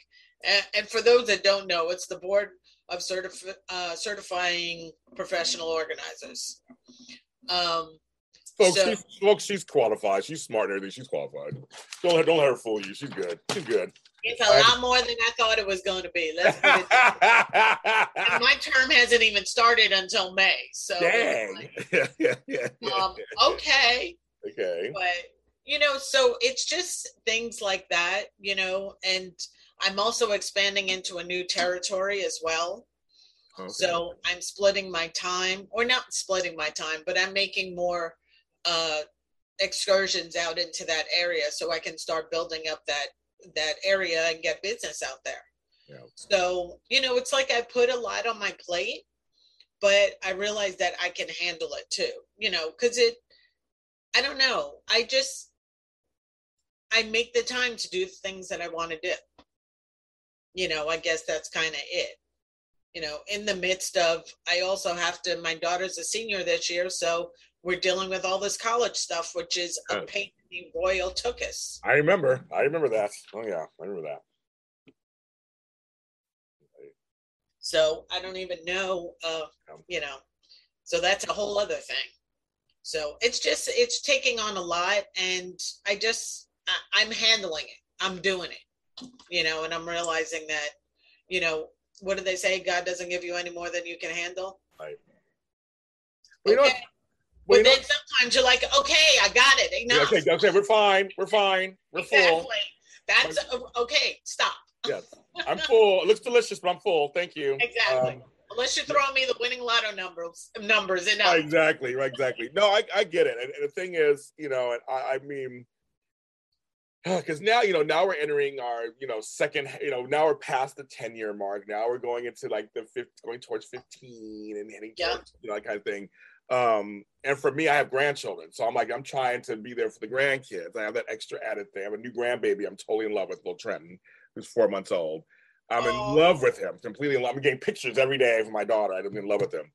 and for those that don't know, it's the board of certif- uh, certifying professional organizers. Um, folks, so, she's, folks, she's qualified. She's smart and everything. She's qualified. Don't let, don't let her fool you. She's good. She's good. It's a lot more than I thought it was going to be. Let's put it and my term hasn't even started until May. So dang. Like, yeah, yeah, yeah. Um, okay. Okay. But, you know, so it's just things like that, you know, and I'm also expanding into a new territory as well. Okay. So I'm splitting my time, or not splitting my time, but I'm making more uh, excursions out into that area so I can start building up that that area and get business out there. Yeah. So, you know, it's like I put a lot on my plate, but I realized that I can handle it too, you know, because it, I don't know. I just, I make the time to do the things that I want to do. You know, I guess that's kind of it, you know, in the midst of, I also have to, my daughter's a senior this year. So we're dealing with all this college stuff, which is a pain. The royal took us. I remember. I remember that. Oh yeah, I remember that. So I don't even know, uh, you know, so that's a whole other thing. So it's just, it's taking on a lot and I just, I, I'm handling it. I'm doing it, you know, and I'm realizing that, you know, what do they say? God doesn't give you any more than you can handle. Right. Well, okay. You know, But well, then know, sometimes you're like, okay, I got it. Enough. Okay, okay, we're fine. We're fine. We're exactly. full. That's, okay, stop. Yes, I'm full. It looks delicious, but I'm full. Thank you. Exactly. Um, Unless you throw me the winning lotto numbers, numbers and numbers. Exactly, right, exactly. No, I, I get it. And, and the thing is, you know, and I, I mean, because now, you know, now we're entering our, you know, second, you know, now we're past the ten-year mark. Now we're going into like the fifth, going towards fifteen and heading yeah. towards, you know, that kind of thing. Um, and for me, I have grandchildren. So I'm like, I'm trying to be there for the grandkids. I have that extra added thing. I have a new grandbaby I'm totally in love with, little Trenton, who's four months old. I'm in oh. love with him, completely in love. I'm getting pictures every day from my daughter. I'm in love with him.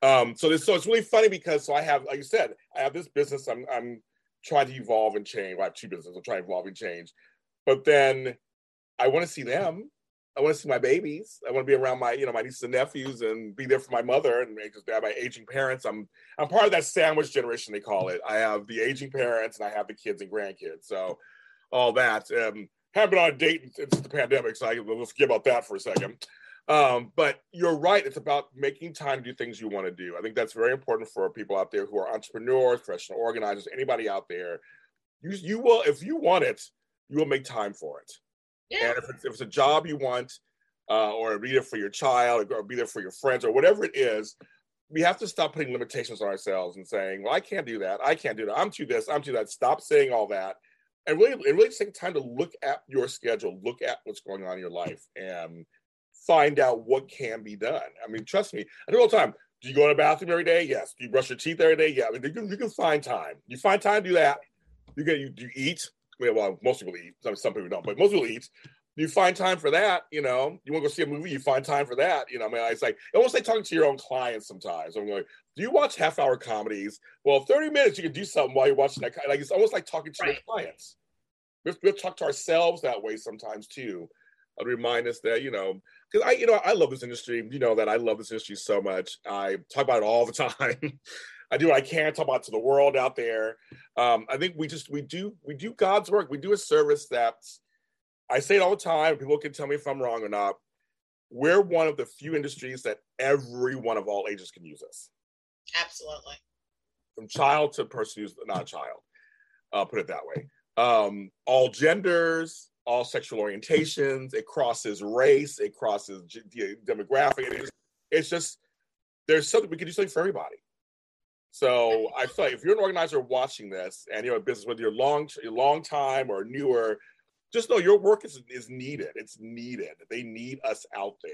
Um, so this, so it's really funny because, so I have, like you said, I have this business. I'm, I'm trying to evolve and change. Well, I have two businesses. I'm trying to evolve and change. But then I want to see them. I want to see my babies. I want to be around my, you know, my nieces and nephews and be there for my mother and because they have my aging parents. I'm, I'm part of that sandwich generation, they call it. I have the aging parents and I have the kids and grandkids. So all that. Um, Haven't been on a date since the pandemic, so I, we'll forget about that for a second. Um, but you're right. It's about making time to do things you want to do. I think that's very important for people out there who are entrepreneurs, professional organizers, anybody out there. You, you will, if you want it, you will make time for it. Yeah. And if it's, if it's a job you want, uh, or be there for your child, or be there for your friends, or whatever it is, we have to stop putting limitations on ourselves and saying, well, I can't do that. I can't do that. I'm too this. I'm too that. Stop saying all that. And really, and really take time to look at your schedule, look at what's going on in your life, and find out what can be done. I mean, trust me, I do it all the time. Do you go to the bathroom every day? Yes. Do you brush your teeth every day? Yeah. I mean, you can, you can find time. You find time to do that. You get, you, you eat. Well, most people eat. Some, some people don't, but most people eat. You find time for that, you know. You want to go see a movie, you find time for that. You know, I mean, it's like, almost like talking to your own clients sometimes. I'm going, do you watch half-hour comedies? Well, thirty minutes, you can do something while you're watching that. Like, it's almost like talking to right. your clients. We have to talk to ourselves that way sometimes, too. I'd remind us that, you know, because I, you know, I love this industry. You know that I love this industry so much. I talk about it all the time. I do what I can, talk about it to the world out there. Um, I think we just, we do, we do God's work. We do a service that's, I say it all the time, people can tell me if I'm wrong or not, we're one of the few industries that everyone of all ages can use us. Absolutely. From child to person who's not a child, I'll put it that way. Um, all genders, all sexual orientations, it crosses race, it crosses g- demographic. It's, it's just, there's something, we can do something for everybody. So I feel like if you're an organizer watching this and you're in business, whether you're long, long time or newer, just know your work is, is needed. It's needed. They need us out there.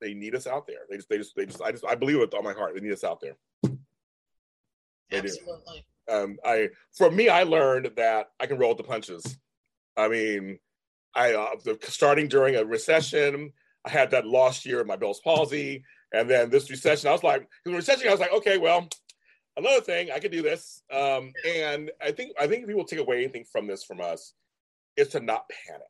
They need us out there. They just, they just, they just, I just, I believe it with all my heart. They need us out there. They Absolutely. Do. Um, I, for me, I learned that I can roll with the punches. I mean, I, uh, the, starting during a recession, I had that last year of my Bell's palsy. And then this recession, I was like, the recession, I was like, okay, well, another thing, I could do this. Um, and I think, I think if people take away anything from this, from us, is to not panic.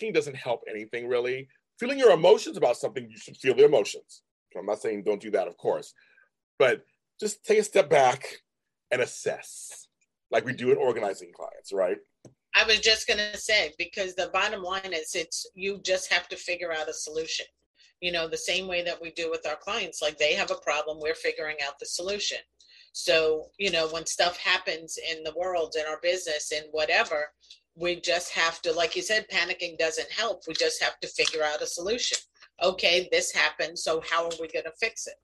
Panicking doesn't help anything, really. Feeling your emotions about something, you should feel the emotions. I'm not saying don't do that, of course. But just take a step back and assess, like we do in organizing clients, right? I was just going to say, because the bottom line is, it's you just have to figure out a solution. You know, the same way that we do with our clients, like they have a problem, we're figuring out the solution. So, you know, when stuff happens in the world, in our business, in whatever, we just have to, like you said, panicking doesn't help. We just have to figure out a solution. Okay, this happened. So how are we going to fix it?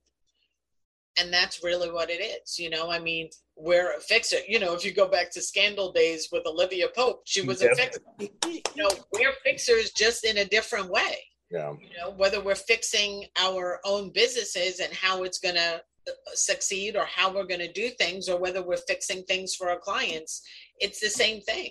And that's really what it is. You know, I mean, we're a fixer. You know, if you go back to Scandal days with Olivia Pope, she was yep. a fixer. You know, we're fixers just in a different way. Yeah. You know, whether we're fixing our own businesses and how it's going to succeed or how we're going to do things or whether we're fixing things for our clients, it's the same thing.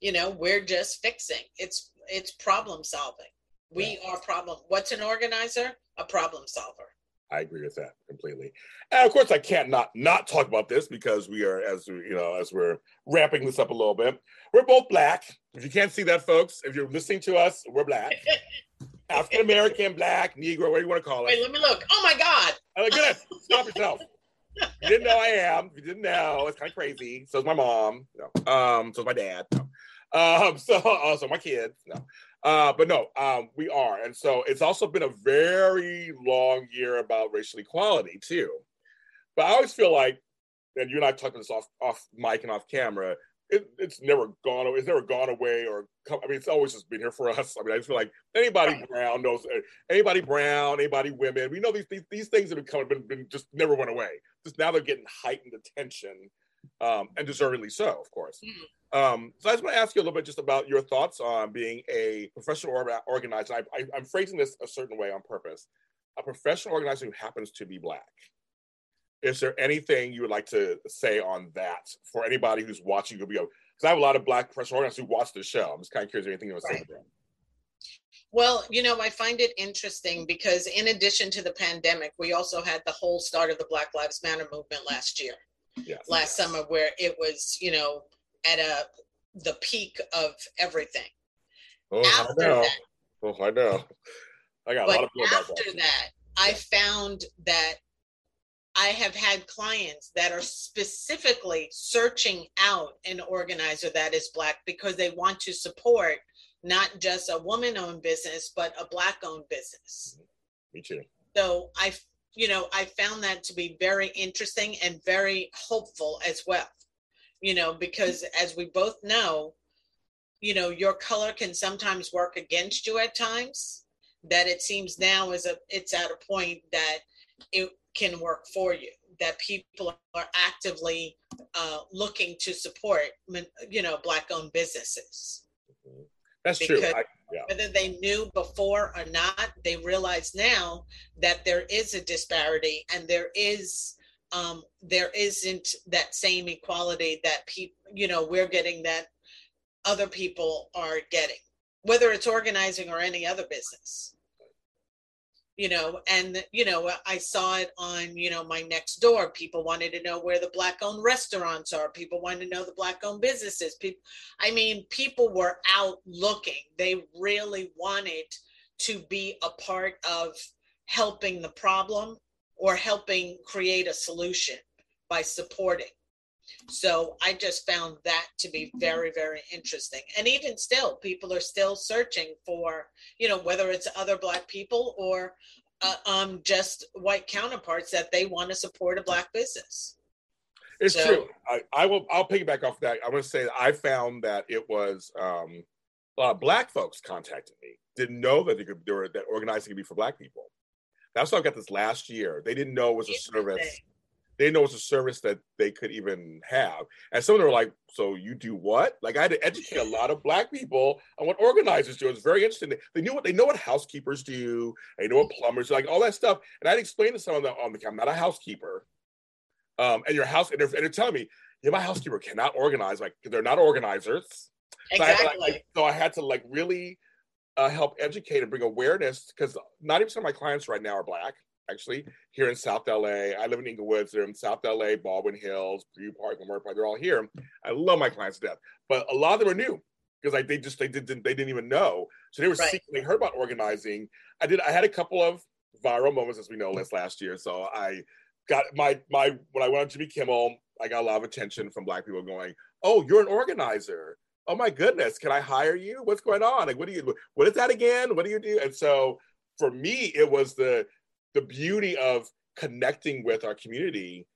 You know, we're just fixing. It's it's problem solving. We yeah. are problem. What's an organizer? A problem solver. I agree with that completely. And of course, I can't not not talk about this because we are, as we, you know, as we're wrapping this up a little bit, we're both Black. If you can't see that, folks, if you're listening to us, we're Black. African-American, Black, Negro, whatever you want to call it. Wait, let me look. Oh, my God. I'm like, good. Stop yourself. You didn't know I am. You didn't know. It's kind of crazy. So is my mom. No. Um, so is my dad. No. Um, so also my kids. No. Uh, but no, um, we are. And so it's also been a very long year about racial equality, too. But I always feel like, and you and I talked about this off, off mic and off camera, it, it's never gone away. It's never gone away or come, I mean, it's always just been here for us. I mean, I just feel like anybody right. brown knows, anybody brown, anybody women. We know these these, these things have become, been, been just never went away. Just now they're getting heightened attention, um, and deservedly so, of course. Mm-hmm. Um, so I just want to ask you a little bit just about your thoughts on being a professional organizer. I, I, I'm phrasing this a certain way on purpose. A professional organizer who happens to be Black. Is there anything you would like to say on that for anybody who's watching? You'll be because I have a lot of Black professional organizers who watch the show. I'm just kind of curious if anything you want to say about that. Well, you know, I find it interesting because in addition to the pandemic, we also had the whole start of the Black Lives Matter movement last year, yes, last yes. summer, where it was, you know, at a the peak of everything. Oh, after I know. That, oh, I know. I got a lot of people about that. After that, I found that I have had clients that are specifically searching out an organizer that is Black because they want to support not just a woman-owned business, but a Black-owned business. Me too. So I, you know, I found that to be very interesting and very hopeful as well, you know, because as we both know, you know, your color can sometimes work against you at times, that it seems now is a, it's at a point that it can work for you, that people are actively uh, looking to support, you know, Black-owned businesses. Mm-hmm. That's because true. I, yeah. Whether they knew before or not, they realize now that there is a disparity and there is, um, there isn't that same equality that people, you know, we're getting that other people are getting, whether it's organizing or any other business. You know, and, you know, I saw it on, you know, my Nextdoor. People wanted to know where the Black-owned restaurants are. People wanted to know the Black-owned businesses. People, I mean, people were out looking. They really wanted to be a part of helping the problem or helping create a solution by supporting. So I just found that to be very, very interesting. And even still, people are still searching for, you know, whether it's other Black people or uh, um, just white counterparts that they want to support a Black business. It's so true. I, I will, I'll piggyback off that. I want to say that I found that it was um, a lot of Black folks contacted me, didn't know that they could do it, that organizing could be for Black people. That's why I got this last year. They didn't know it was a service. They know it's a service that they could even have. And some of them were like, so you do what? Like I had to educate a lot of Black people on what organizers do. It's very interesting. They knew what they know what housekeepers do. They know what plumbers do, like all that stuff. And I'd explain to someone that on the I'm not a housekeeper. Um, and your house, and they're, and they're telling me, yeah, my housekeeper cannot organize. Like they're not organizers. Exactly. So I had to, like, so I had to like really uh, help educate and bring awareness because ninety percent of my clients right now are Black. Actually, here in South L A. I live in Inglewood, so they're in South L A, Baldwin Hills, View Park, Lamar Park, they're all here. I love my clients to death. But a lot of them are new because like they just they didn't they didn't even know. So they were right. seeking, they heard about organizing. I did I had a couple of viral moments, as we know, last last year. So I got my my when I went on Jimmy Kimmel, I got a lot of attention from Black people going, oh, you're an organizer. Oh my goodness, can I hire you? What's going on? Like what do you what is that again? What do you do? And so for me, it was the the beauty of connecting with our community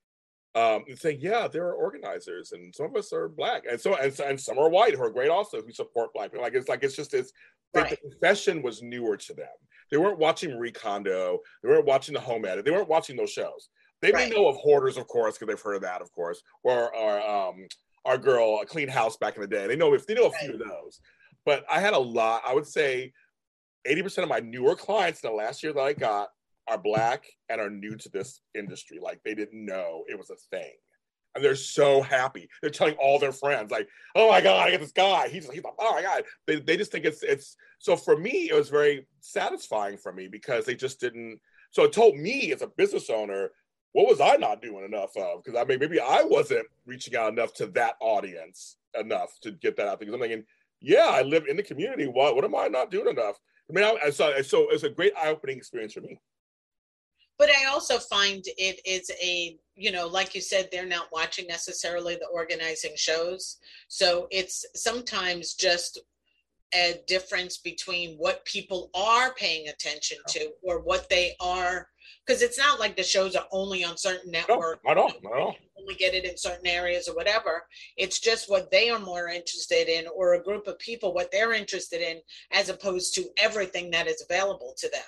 um, and saying, yeah, there are organizers and some of us are Black. And so, and, and some are white who are great also who support Black people. Like, it's like, it's just, it's, right. the profession was newer to them. They weren't watching Marie Kondo. They weren't watching The Home Edit. They weren't watching those shows. They right. may know of Hoarders, of course, because they've heard of that, of course, or, or um, our girl, A Clean House back in the day. They know if they know a right. few of those, but I had a lot, I would say eighty percent of my newer clients in the last year that I got are Black and are new to this industry. Like they didn't know it was a thing. And they're so happy. They're telling all their friends like, oh my God, I got this guy. He's, he's like, oh my God. They, they just think it's, it's, so for me, it was very satisfying for me because they just didn't. So it told me as a business owner, what was I not doing enough of? Because I mean, maybe I wasn't reaching out enough to that audience enough to get that out. Because I'm thinking, yeah, I live in the community. What, what am I not doing enough? I mean, I, I saw, so it was a great eye-opening experience for me. But I also find it is a, you know, like you said, they're not watching necessarily the organizing shows. So it's sometimes just a difference between what people are paying attention to or what they are, because it's not like the shows are only on certain networks. No, not at all, not at all. only get it in certain areas or whatever. It's just what they are more interested in, or a group of people, what they're interested in, as opposed to everything that is available to them.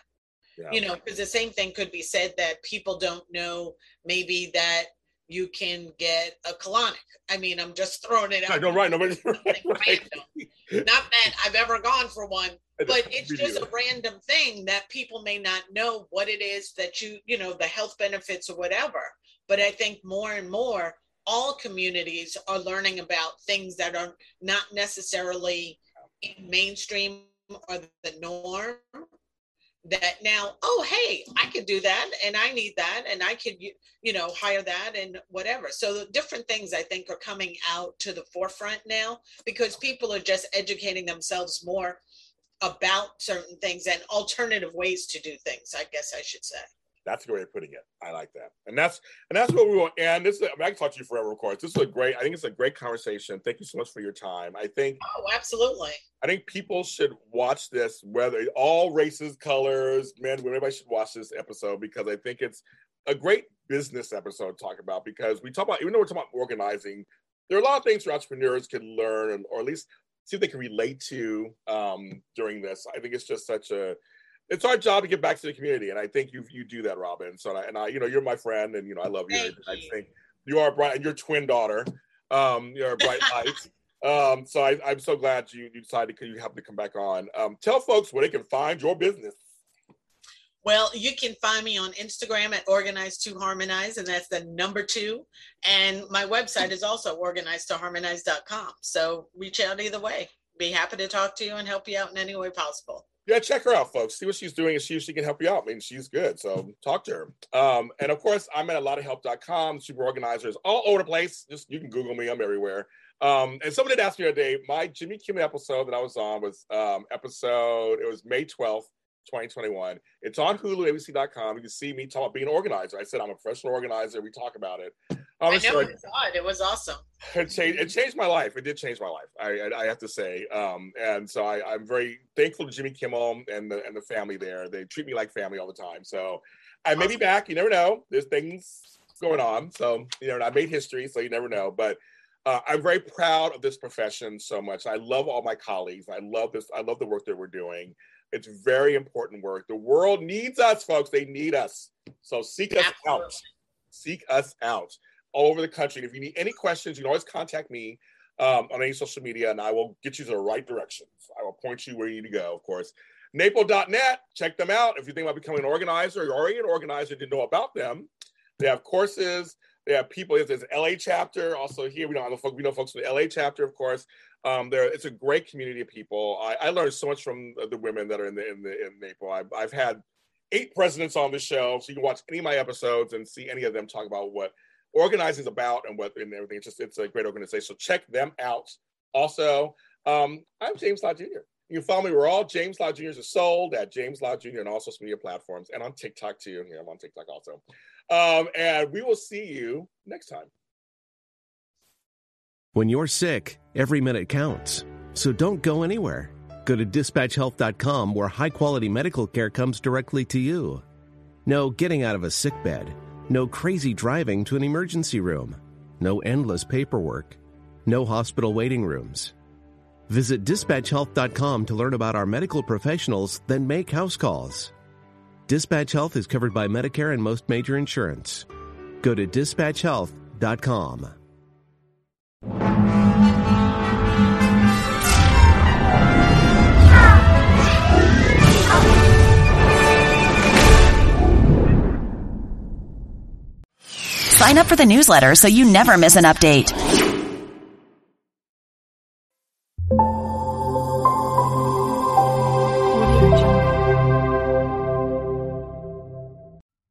Yeah. You know, because the same thing could be said that people don't know maybe that you can get a colonic. I mean, I'm just throwing it out. No, no, right, nobody, right. Random. Not that I've ever gone for one, but it's just a random thing that people may not know what it is that you, you know, the health benefits or whatever. But I think more and more, all communities are learning about things that are not necessarily mainstream or the norm. That now, oh, hey, I could do that, and I need that, and I could, you know, hire that and whatever. So the different things I think are coming out to the forefront now, because people are just educating themselves more about certain things and alternative ways to do things, I guess I should say. That's a good way of putting it. I like that. And that's and that's what we want. And this, I mean, I can talk to you forever, of course. This is a great, I think it's a great conversation. Thank you so much for your time. I think. Oh, absolutely. I think people should watch this, whether all races, colors, men, women, everybody should watch this episode, because I think it's a great business episode to talk about, because we talk about, even though we're talking about organizing, there are a lot of things that entrepreneurs can learn, or at least see if they can relate to um, during this. I think it's just such a, it's our job to get back to the community, and I think you you do that, Robin. So, and I, and I you know, you're my friend, and you know, I love you. Thank I you. think you are bright, and your twin daughter, um, you're a bright light. Um, so I, I'm so glad you, you decided you happened to come back on. Um, tell folks where they can find your business. Well, you can find me on Instagram at Organize to Harmonize, and that's the number two. And my website is also organize to harmonize dot com. So reach out either way. Be happy to talk to you and help you out in any way possible. Yeah, check her out, folks. See what she's doing and see if she can help you out. I mean, she's good, so talk to her. Um, and of course, I'm at a lot of help dot com. Super organizers all over the place. Just you can Google me. I'm everywhere. Um, and someone did ask me the other day, my Jimmy Kimmel episode that I was on was um, episode. It was May twelfth, twenty twenty-one. It's on Hulu, A B C dot com. You can see me talk about being an organizer. I said I'm a professional organizer. We talk about it. Um, I know, I saw it. It was awesome. It changed, it changed my life. It did change my life, I, I, I have to say. Um, and so I, I'm very thankful to Jimmy Kimmel and the and the family there. They treat me like family all the time. So I awesome. may be back. You never know. There's things going on. So, you know, I made history, so you never know. But uh, I'm very proud of this profession so much. I love all my colleagues. I love this. I love the work that we're doing. It's very important work. The world needs us, folks. They need us. So seek us Absolutely. out. Seek us out all over the country. And if you need any questions, you can always contact me um, on any social media, and I will get you to the right direction. So I will point you where you need to go, of course. N A P O dot net, check them out. If you think about becoming an organizer, you're already an organizer, didn't know about them. They have courses. They have people. There's an L A chapter. Also here, we know, we know folks from the L A chapter, of course. Um, there, it's a great community of people. I, I learned so much from the women that are in the in the in N A P O. I've, I've had eight presidents on the show, so you can watch any of my episodes and see any of them talk about what organizing is about and what and everything. It's just it's a great organization. So check them out. Also, um, I'm James Law Junior You can follow me. We're all James Law Juniors are sold at James Law Junior on all social media platforms and on TikTok too. Yeah, I'm on TikTok also. Um, and we will see you next time. When you're sick, every minute counts. So don't go anywhere. Go to dispatch health dot com, where high-quality medical care comes directly to you. No getting out of a sick bed. No crazy driving to an emergency room. No endless paperwork. No hospital waiting rooms. Visit dispatch health dot com to learn about our medical professionals, then make house calls. Dispatch Health is covered by Medicare and most major insurance. Go to dispatch health dot com. Sign up for the newsletter so you never miss an update.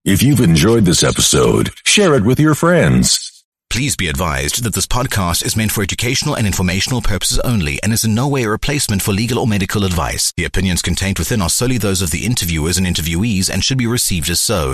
If you've enjoyed this episode, share it with your friends. Please be advised that this podcast is meant for educational and informational purposes only and is in no way a replacement for legal or medical advice. The opinions contained within are solely those of the interviewers and interviewees and should be received as so.